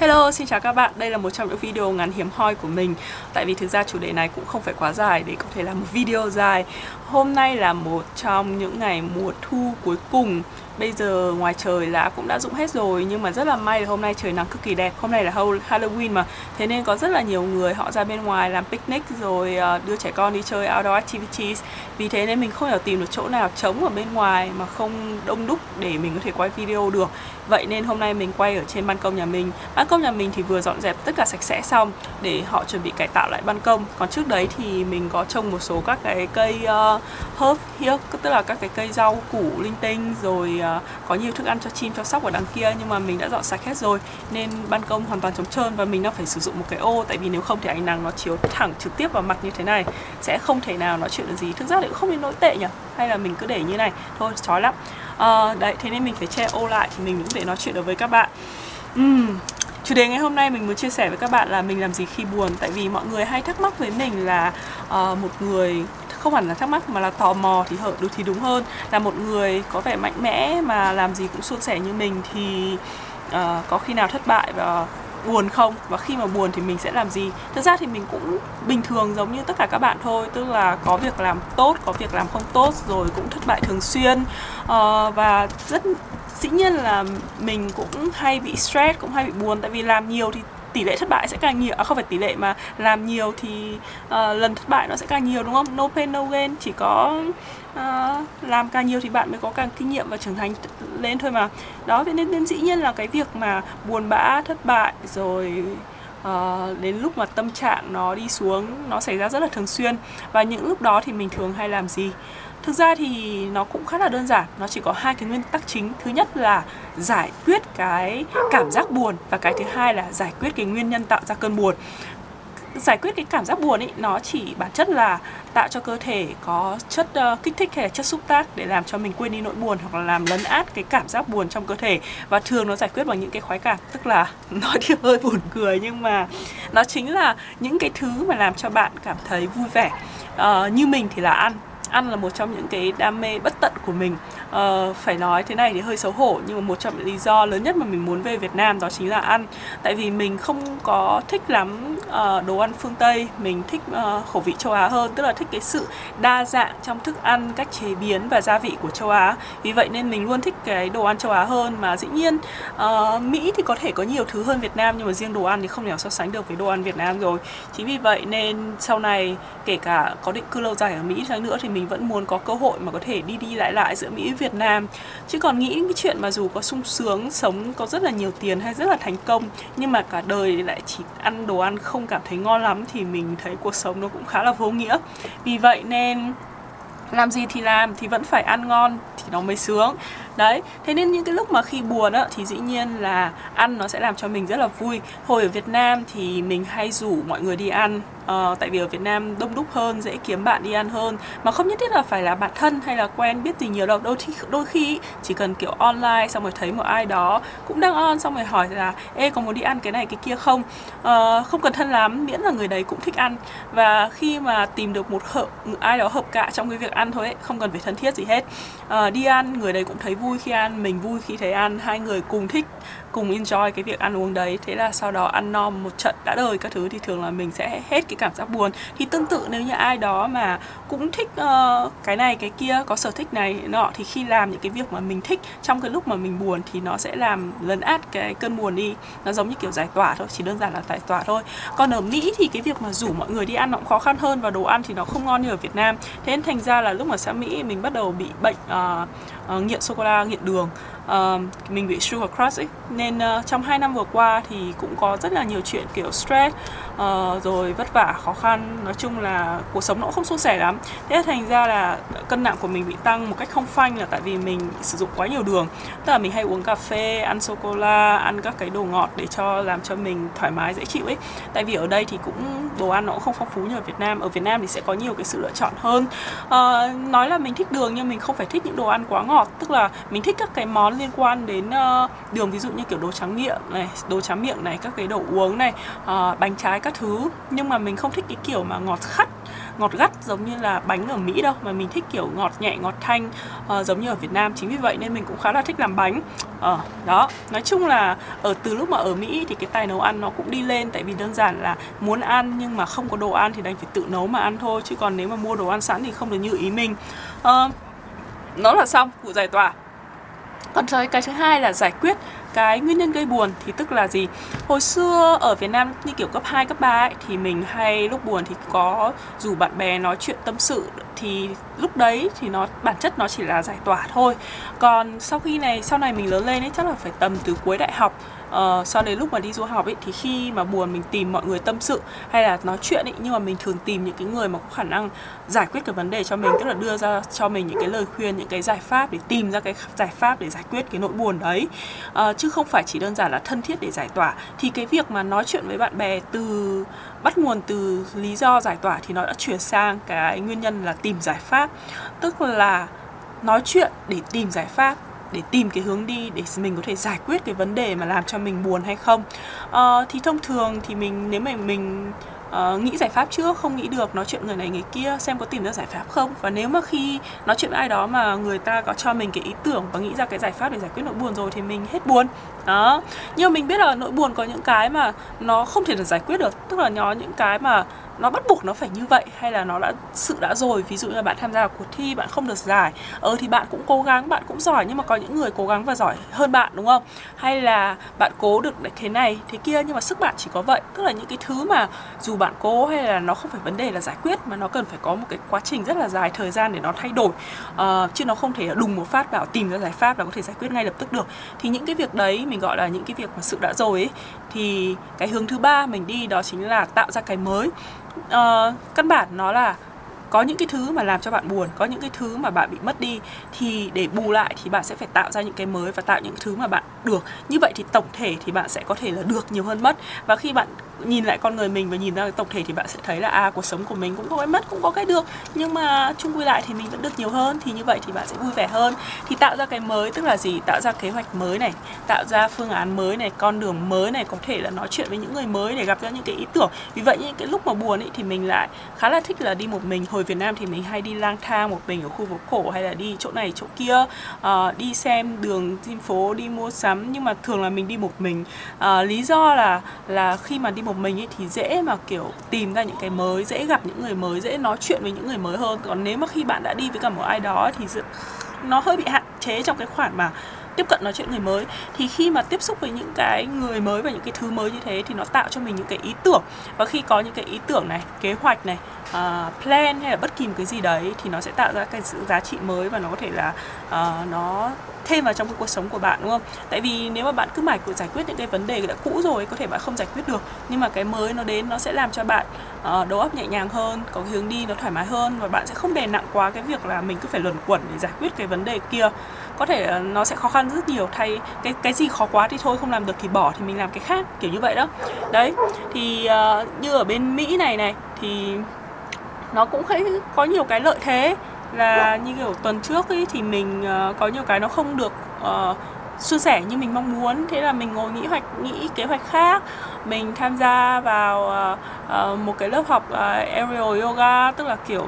Hello, xin chào các bạn. Đây là một trong những video ngắn hiếm hoi của mình. Tại vì thực ra chủ đề này cũng không phải quá dài để có thể làm một video dài. Hôm nay là một trong những ngày mùa thu cuối cùng. Bây giờ ngoài trời lá cũng đã rụng hết rồi, nhưng mà rất là may là hôm nay trời nắng cực kỳ đẹp. Hôm nay là Halloween mà, thế nên có rất là nhiều người họ ra bên ngoài làm picnic rồi đưa trẻ con đi chơi outdoor activities. Vì thế nên mình không thể tìm được chỗ nào trống ở bên ngoài mà không đông đúc để mình có thể quay video được. Vậy nên hôm nay mình quay ở trên ban công nhà mình. Ban công nhà mình thì vừa dọn dẹp tất cả sạch sẽ xong để họ chuẩn bị cải tạo lại ban công. Còn trước đấy thì mình có trồng một số các cái cây herb here, tức là các cái cây rau củ linh tinh, rồi có nhiều thức ăn cho chim cho sóc ở đằng kia, nhưng mà mình đã dọn sạch hết rồi nên ban công hoàn toàn trống trơn. Và mình đang phải sử dụng một cái ô, tại vì nếu không thì ánh nắng nó chiếu thẳng trực tiếp vào mặt như thế này sẽ không thể nào nói chuyện được gì. Thực ra thì cũng không đến nỗi tệ nhỉ, hay là mình cứ để như này thôi chói lắm. Đấy, thế nên mình phải che ô lại thì mình cũng để nói chuyện được với các bạn. Chủ đề ngày hôm nay mình muốn chia sẻ với các bạn là mình làm gì khi buồn. Tại vì mọi người hay thắc mắc với mình là một người, không hẳn là thắc mắc mà là tò mò thì đúng hơn, là một người có vẻ mạnh mẽ mà làm gì cũng suôn sẻ như mình thì có khi nào thất bại và buồn không, và khi mà buồn thì mình sẽ làm gì. Thực ra thì mình cũng bình thường giống như tất cả các bạn thôi, tức là có việc làm tốt, có việc làm không tốt, rồi cũng thất bại thường xuyên, và rất dĩ nhiên là mình cũng hay bị stress, cũng hay bị buồn, tại vì làm nhiều thì tỷ lệ thất bại sẽ càng nhiều, không phải tỷ lệ mà làm nhiều thì lần thất bại nó sẽ càng nhiều, đúng không? No pain no gain, chỉ có làm càng nhiều thì bạn mới có càng kinh nghiệm và trưởng thành lên thôi mà. Đó, nên dĩ nhiên là cái việc mà buồn bã, thất bại rồi đến lúc mà tâm trạng nó đi xuống, nó xảy ra rất là thường xuyên. Và những lúc đó thì mình thường hay làm gì? Thực ra thì nó cũng khá là đơn giản, nó chỉ có hai cái nguyên tắc chính. Thứ nhất là giải quyết cái cảm giác buồn, và cái thứ hai là giải quyết cái nguyên nhân tạo ra cơn buồn. Giải quyết cái cảm giác buồn ấy, nó chỉ bản chất là tạo cho cơ thể có chất kích thích hay là chất xúc tác để làm cho mình quên đi nỗi buồn, hoặc là làm lấn át cái cảm giác buồn trong cơ thể. Và thường nó giải quyết bằng những cái khoái cảm, tức là nói thì hơi buồn cười nhưng mà nó chính là những cái thứ mà làm cho bạn cảm thấy vui vẻ. Như mình thì là ăn. Ăn là một trong những cái đam mê bất tận của mình. Phải nói thế này thì hơi xấu hổ, nhưng mà một trong những lý do lớn nhất mà mình muốn về Việt Nam đó chính là ăn. Tại vì mình không có thích lắm đồ ăn phương Tây, mình thích khẩu vị châu Á hơn, tức là thích cái sự đa dạng trong thức ăn, cách chế biến và gia vị của châu Á. Vì vậy nên mình luôn thích cái đồ ăn châu Á hơn. Mà dĩ nhiên Mỹ thì có thể có nhiều thứ hơn Việt Nam, nhưng mà riêng đồ ăn thì không thể nào so sánh được với đồ ăn Việt Nam rồi. Chính vì vậy nên sau này kể cả có định cư lâu dài ở Mỹ chăng nữa thì mình vẫn muốn có cơ hội mà có thể đi lại giữa Mỹ và Việt Nam. Chứ còn nghĩ cái chuyện mà dù có sung sướng, sống có rất là nhiều tiền hay rất là thành công, nhưng mà cả đời lại chỉ ăn đồ ăn không cảm thấy ngon lắm thì mình thấy cuộc sống nó cũng khá là vô nghĩa. Vì vậy nên làm gì thì làm thì vẫn phải ăn ngon thì nó mới sướng. Đấy, thế nên những cái lúc mà khi buồn á, thì dĩ nhiên là ăn nó sẽ làm cho mình rất là vui. Hồi ở Việt Nam thì mình hay rủ mọi người đi ăn, tại vì ở Việt Nam đông đúc hơn, dễ kiếm bạn đi ăn hơn. Mà không nhất thiết là phải là bạn thân hay là quen biết gì nhiều đâu. Đôi khi chỉ cần kiểu online, xong rồi thấy một ai đó cũng đang on, xong rồi hỏi là ê, có muốn đi ăn cái này cái kia không? Không cần thân lắm, miễn là người đấy cũng thích ăn. Và khi mà tìm được ai đó hợp cạ trong cái việc ăn thôi ấy, không cần phải thân thiết gì hết. Đi ăn, người đấy cũng thấy vui khi ăn, mình vui khi thấy ăn, hai người cùng thích, cùng enjoy cái việc ăn uống đấy. Thế là sau đó ăn no một trận đã đời các thứ thì thường là mình sẽ hết cái cảm giác buồn. Thì tương tự nếu như ai đó mà cũng thích cái này cái kia, có sở thích này nọ, thì khi làm những cái việc mà mình thích trong cái lúc mà mình buồn thì nó sẽ làm lấn át cái cơn buồn đi. Nó giống như kiểu giải tỏa thôi, chỉ đơn giản là giải tỏa thôi. Còn ở Mỹ thì cái việc mà rủ mọi người đi ăn nó cũng khó khăn hơn, và đồ ăn thì nó không ngon như ở Việt Nam. Thế nên thành ra là lúc mà sang Mỹ mình bắt đầu bị bệnh nghiện sô-cô-la, nghiện đường. Mình bị sugar crush ấy. Nên trong 2 năm vừa qua thì cũng có rất là nhiều chuyện kiểu stress, rồi vất vả, khó khăn. Nói chung là cuộc sống nó cũng không suôn sẻ lắm. Thế thành ra là cân nặng của mình bị tăng một cách không phanh là tại vì mình sử dụng quá nhiều đường. Tức là mình hay uống cà phê, ăn sô-cô-la, ăn các cái đồ ngọt để cho làm cho mình thoải mái, dễ chịu ấy. Tại vì ở đây thì cũng đồ ăn nó cũng không phong phú như ở Việt Nam. Ở Việt Nam thì sẽ có nhiều cái sự lựa chọn hơn. Nói là mình thích đường nhưng mình không phải thích những đồ ăn quá ngọt. Tức là Mình thích các cái món liên quan đến đường, ví dụ như kiểu đồ tráng miệng này, các cái đồ uống này, bánh trái các thứ. Nhưng mà mình không thích cái kiểu mà ngọt gắt giống như là bánh ở Mỹ đâu, mà mình thích kiểu ngọt nhẹ, ngọt thanh giống như ở Việt Nam. Chính vì vậy nên mình cũng khá là thích làm bánh. Đó, nói chung là từ lúc mà ở Mỹ thì cái tài nấu ăn nó cũng đi lên, tại vì đơn giản là muốn ăn nhưng mà không có đồ ăn thì đành phải tự nấu mà ăn thôi, chứ còn nếu mà mua đồ ăn sẵn thì không được như ý mình. Nó là xong vụ giải tỏa. Còn cái thứ hai là giải quyết cái nguyên nhân gây buồn, thì tức là gì? Hồi xưa ở Việt Nam như kiểu cấp 2, cấp 3 ấy, thì mình hay lúc buồn thì có rủ bạn bè nói chuyện tâm sự, thì lúc đấy thì nó bản chất nó chỉ là giải tỏa thôi. Còn sau này mình lớn lên ấy, chắc là phải tầm từ cuối đại học sau đến lúc mà đi du học ấy, thì khi mà buồn mình tìm mọi người tâm sự hay là nói chuyện ấy, nhưng mà mình thường tìm những cái người mà có khả năng giải quyết cái vấn đề cho mình, tức là đưa ra cho mình những cái lời khuyên, những cái giải pháp để tìm ra cái giải pháp để giải quyết cái nỗi buồn đấy, chứ không phải chỉ đơn giản là thân thiết để giải tỏa. Thì cái việc mà nói chuyện với bạn bè bắt nguồn từ lý do giải tỏa thì nó đã chuyển sang cái nguyên nhân là tìm giải pháp, tức là nói chuyện để tìm giải pháp, để tìm cái hướng đi để mình có thể giải quyết cái vấn đề mà làm cho mình buồn hay không. Thì thông thường thì nếu mà mình nghĩ giải pháp trước, không nghĩ được, nói chuyện người này người kia xem có tìm ra giải pháp không. Và nếu mà khi nói chuyện với ai đó mà người ta có cho mình cái ý tưởng và nghĩ ra cái giải pháp để giải quyết nỗi buồn rồi thì mình hết buồn. Đó. Nhưng mà mình biết là nỗi buồn có những cái mà nó không thể được giải quyết được, tức là những cái mà nó bắt buộc nó phải như vậy, hay là nó đã rồi. Ví dụ như là bạn tham gia cuộc thi, bạn không được giải, thì bạn cũng cố gắng, bạn cũng giỏi, nhưng mà có những người cố gắng và giỏi hơn bạn, đúng không? Hay là bạn cố được thế này, thế kia, nhưng mà sức bạn chỉ có vậy. Tức là những cái thứ mà dù bạn cố hay là nó không phải vấn đề là giải quyết, mà nó cần phải có một cái quá trình rất là dài thời gian để nó thay đổi, chứ nó không thể đùng một phát vào tìm ra giải pháp là có thể giải quyết ngay lập tức được. Thì những cái việc đấy mình gọi là những cái việc mà sự đã rồi ấy. Thì cái hướng thứ ba mình đi đó chính là tạo ra cái mới. Căn bản nó là có những cái thứ mà làm cho bạn buồn, có những cái thứ mà bạn bị mất đi, thì để bù lại thì bạn sẽ phải tạo ra những cái mới và tạo những thứ mà bạn được. Như vậy thì tổng thể thì bạn sẽ có thể là được nhiều hơn mất. Và khi bạn nhìn lại con người mình và nhìn ra cái tổng thể thì bạn sẽ thấy là cuộc sống của mình cũng có cái mất, cũng có cái được, nhưng mà chung quy lại thì mình vẫn được nhiều hơn. Thì như vậy thì bạn sẽ vui vẻ hơn. Thì tạo ra cái mới tức là gì? Tạo ra kế hoạch mới này, tạo ra phương án mới này, con đường mới này, có thể là nói chuyện với những người mới để gặp ra những cái ý tưởng. Vì vậy những cái lúc mà buồn ấy thì mình lại khá là thích là đi một mình. Hồi Việt Nam thì mình hay đi lang thang một mình ở khu phố cổ, hay là đi chỗ này chỗ kia, đi xem đường trên phố, đi mua sắm, nhưng mà thường là mình đi một mình. Lý do là khi mà đi một mình ấy thì dễ mà kiểu tìm ra những cái mới, dễ gặp những người mới, dễ nói chuyện với những người mới hơn. Còn nếu mà khi bạn đã đi với cả một ai đó thì nó hơi bị hạn chế trong cái khoản mà tiếp cận nói chuyện người mới. Thì khi mà tiếp xúc với những cái người mới và những cái thứ mới như thế thì nó tạo cho mình những cái ý tưởng. Và khi có những cái ý tưởng này, kế hoạch này, plan hay là bất kỳ một cái gì đấy thì nó sẽ tạo ra cái giá trị mới, và nó có thể là nó thêm vào trong cái cuộc sống của bạn, đúng không? Tại vì nếu mà bạn cứ mãi giải quyết những cái vấn đề đã cũ rồi, có thể bạn không giải quyết được, nhưng mà cái mới nó đến nó sẽ làm cho bạn đầu óc nhẹ nhàng hơn, có cái hướng đi nó thoải mái hơn, và bạn sẽ không đè nặng quá cái việc là mình cứ phải luẩn quẩn để giải quyết cái vấn đề kia. Có thể nó sẽ khó khăn rất nhiều, thay cái gì khó quá thì thôi, không làm được thì bỏ, thì mình làm cái khác, kiểu như vậy đó. Đấy, thì như ở bên Mỹ này thì nó cũng có nhiều cái lợi thế. Là như kiểu tuần trước ấy, thì mình có nhiều cái nó không được suôn sẻ như mình mong muốn. Thế là mình ngồi nghĩ kế hoạch khác. Mình tham gia vào một cái lớp học aerial yoga, tức là kiểu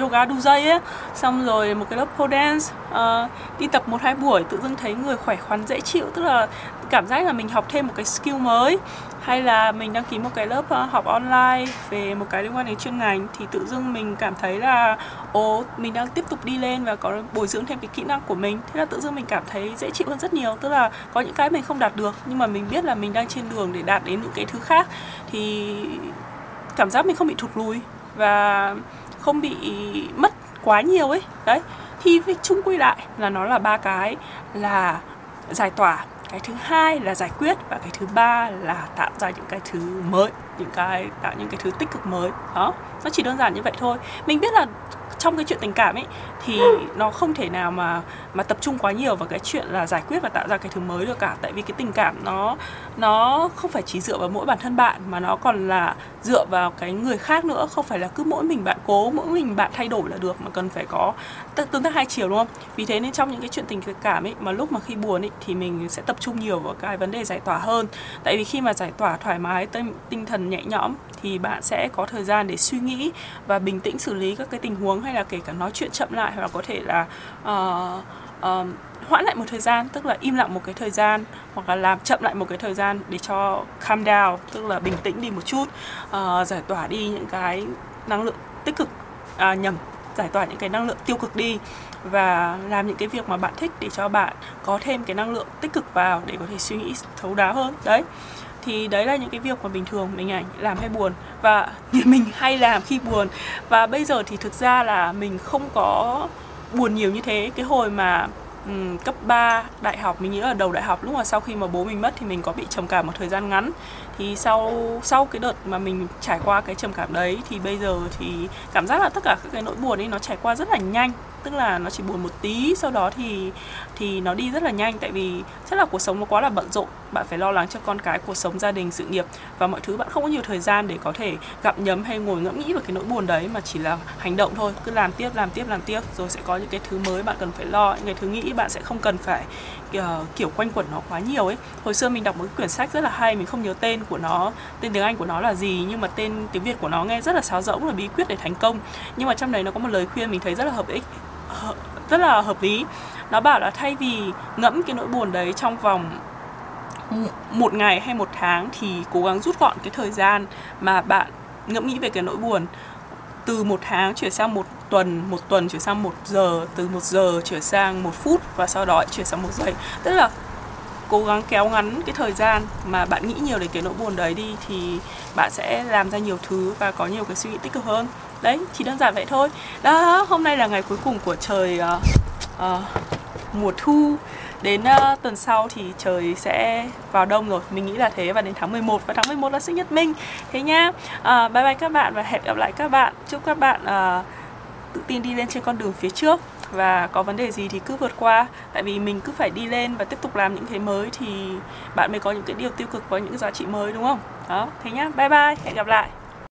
yoga đu dây ấy. Xong rồi một cái lớp pole dance, đi tập 1-2 buổi tự dưng thấy người khỏe khoắn dễ chịu, tức là cảm giác là mình học thêm một cái skill mới. Hay là mình đăng ký một cái lớp học online về một cái liên quan đến chuyên ngành, thì tự dưng mình cảm thấy là mình đang tiếp tục đi lên và có bồi dưỡng thêm cái kỹ năng của mình. Thế là tự dưng mình cảm thấy dễ chịu hơn rất nhiều. Tức là có những cái mình không đạt được, nhưng mà mình biết là mình đang trên đường để đạt đến những cái thứ khác, thì cảm giác mình không bị thụt lùi và không bị mất quá nhiều ấy. Đấy, thì chung quy lại là nó là ba cái là giải tỏa, cái thứ hai là giải quyết, và cái thứ ba là tạo ra những cái thứ mới. những cái tạo những cái thứ tích cực mới đó, nó chỉ đơn giản như vậy thôi. Mình biết là trong cái chuyện tình cảm ấy thì nó không thể nào mà tập trung quá nhiều vào cái chuyện là giải quyết và tạo ra cái thứ mới được cả, tại vì cái tình cảm nó không phải chỉ dựa vào mỗi bản thân bạn mà nó còn là dựa vào cái người khác nữa, không phải là cứ mỗi mình bạn cố, mỗi mình bạn thay đổi là được, mà cần phải có tương tác hai chiều, đúng không? Vì thế nên trong những cái chuyện tình cảm ấy mà lúc mà khi buồn ấy thì mình sẽ tập trung nhiều vào cái vấn đề giải tỏa hơn, tại vì khi mà giải tỏa thoải mái, tinh thần nhẹ nhõm thì bạn sẽ có thời gian để suy nghĩ và bình tĩnh xử lý các cái tình huống, hay là kể cả nói chuyện chậm lại, hoặc là có thể là hoãn lại một thời gian, tức là im lặng một cái thời gian, hoặc là làm chậm lại một cái thời gian để cho calm down, tức là bình tĩnh đi một chút, giải tỏa đi những cái năng lượng tích cực, giải tỏa những cái năng lượng tiêu cực đi, và làm những cái việc mà bạn thích để cho bạn có thêm cái năng lượng tích cực vào để có thể suy nghĩ thấu đáo hơn. Đấy, thì đấy là những cái việc mà bình thường mình làm hay buồn, và mình hay làm khi buồn. Và bây giờ thì thực ra là mình không có buồn nhiều như thế. Cái hồi mà cấp 3 đại học, mình nghĩ là đầu đại học, lúc mà sau khi mà bố mình mất thì mình có bị trầm cảm một thời gian ngắn. Thì sau cái đợt mà mình trải qua cái trầm cảm đấy thì bây giờ thì cảm giác là tất cả các cái nỗi buồn ấy nó trải qua rất là nhanh, tức là nó chỉ buồn một tí sau đó thì nó đi rất là nhanh, tại vì chắc là cuộc sống nó quá là bận rộn, bạn phải lo lắng cho con cái, cuộc sống gia đình, sự nghiệp và mọi thứ, bạn không có nhiều thời gian để có thể gặm nhấm hay ngồi ngẫm nghĩ về cái nỗi buồn đấy, mà chỉ là hành động thôi, cứ làm tiếp rồi sẽ có những cái thứ mới bạn cần phải lo, những cái thứ nghĩ bạn sẽ không cần phải kiểu quanh quẩn nó quá nhiều ấy. Hồi xưa mình đọc một cái quyển sách rất là hay, mình không nhớ tên của nó, tên tiếng Anh của nó là gì, nhưng mà tên tiếng Việt của nó nghe rất là sáo rỗng là Bí quyết để thành công. Nhưng mà trong đấy nó có một lời khuyên mình thấy rất là hợp ích, rất là hợp lý. Nó bảo là thay vì ngẫm cái nỗi buồn đấy trong vòng một ngày hay một tháng thì cố gắng rút gọn cái thời gian mà bạn ngẫm nghĩ về cái nỗi buồn, từ một tháng chuyển sang một tuần chuyển sang một giờ, từ một giờ chuyển sang một phút, và sau đó chuyển sang một giây. Tức là cố gắng kéo ngắn cái thời gian mà bạn nghĩ nhiều đến cái nỗi buồn đấy đi, thì bạn sẽ làm ra nhiều thứ và có nhiều cái suy nghĩ tích cực hơn. Đấy, chỉ đơn giản vậy thôi. Đó, hôm nay là ngày cuối cùng của trời mùa thu. Đến tuần sau thì trời sẽ vào đông rồi, mình nghĩ là thế, và đến tháng 11, và tháng 11 là sinh nhật mình. Thế nhá, bye bye các bạn và hẹn gặp lại các bạn. Chúc các bạn tự tin đi lên trên con đường phía trước, và có vấn đề gì thì cứ vượt qua, tại vì mình cứ phải đi lên và tiếp tục làm những cái mới thì bạn mới có những cái điều tiêu cực và những cái giá trị mới, đúng không? Đó, thế nhá, bye bye, hẹn gặp lại.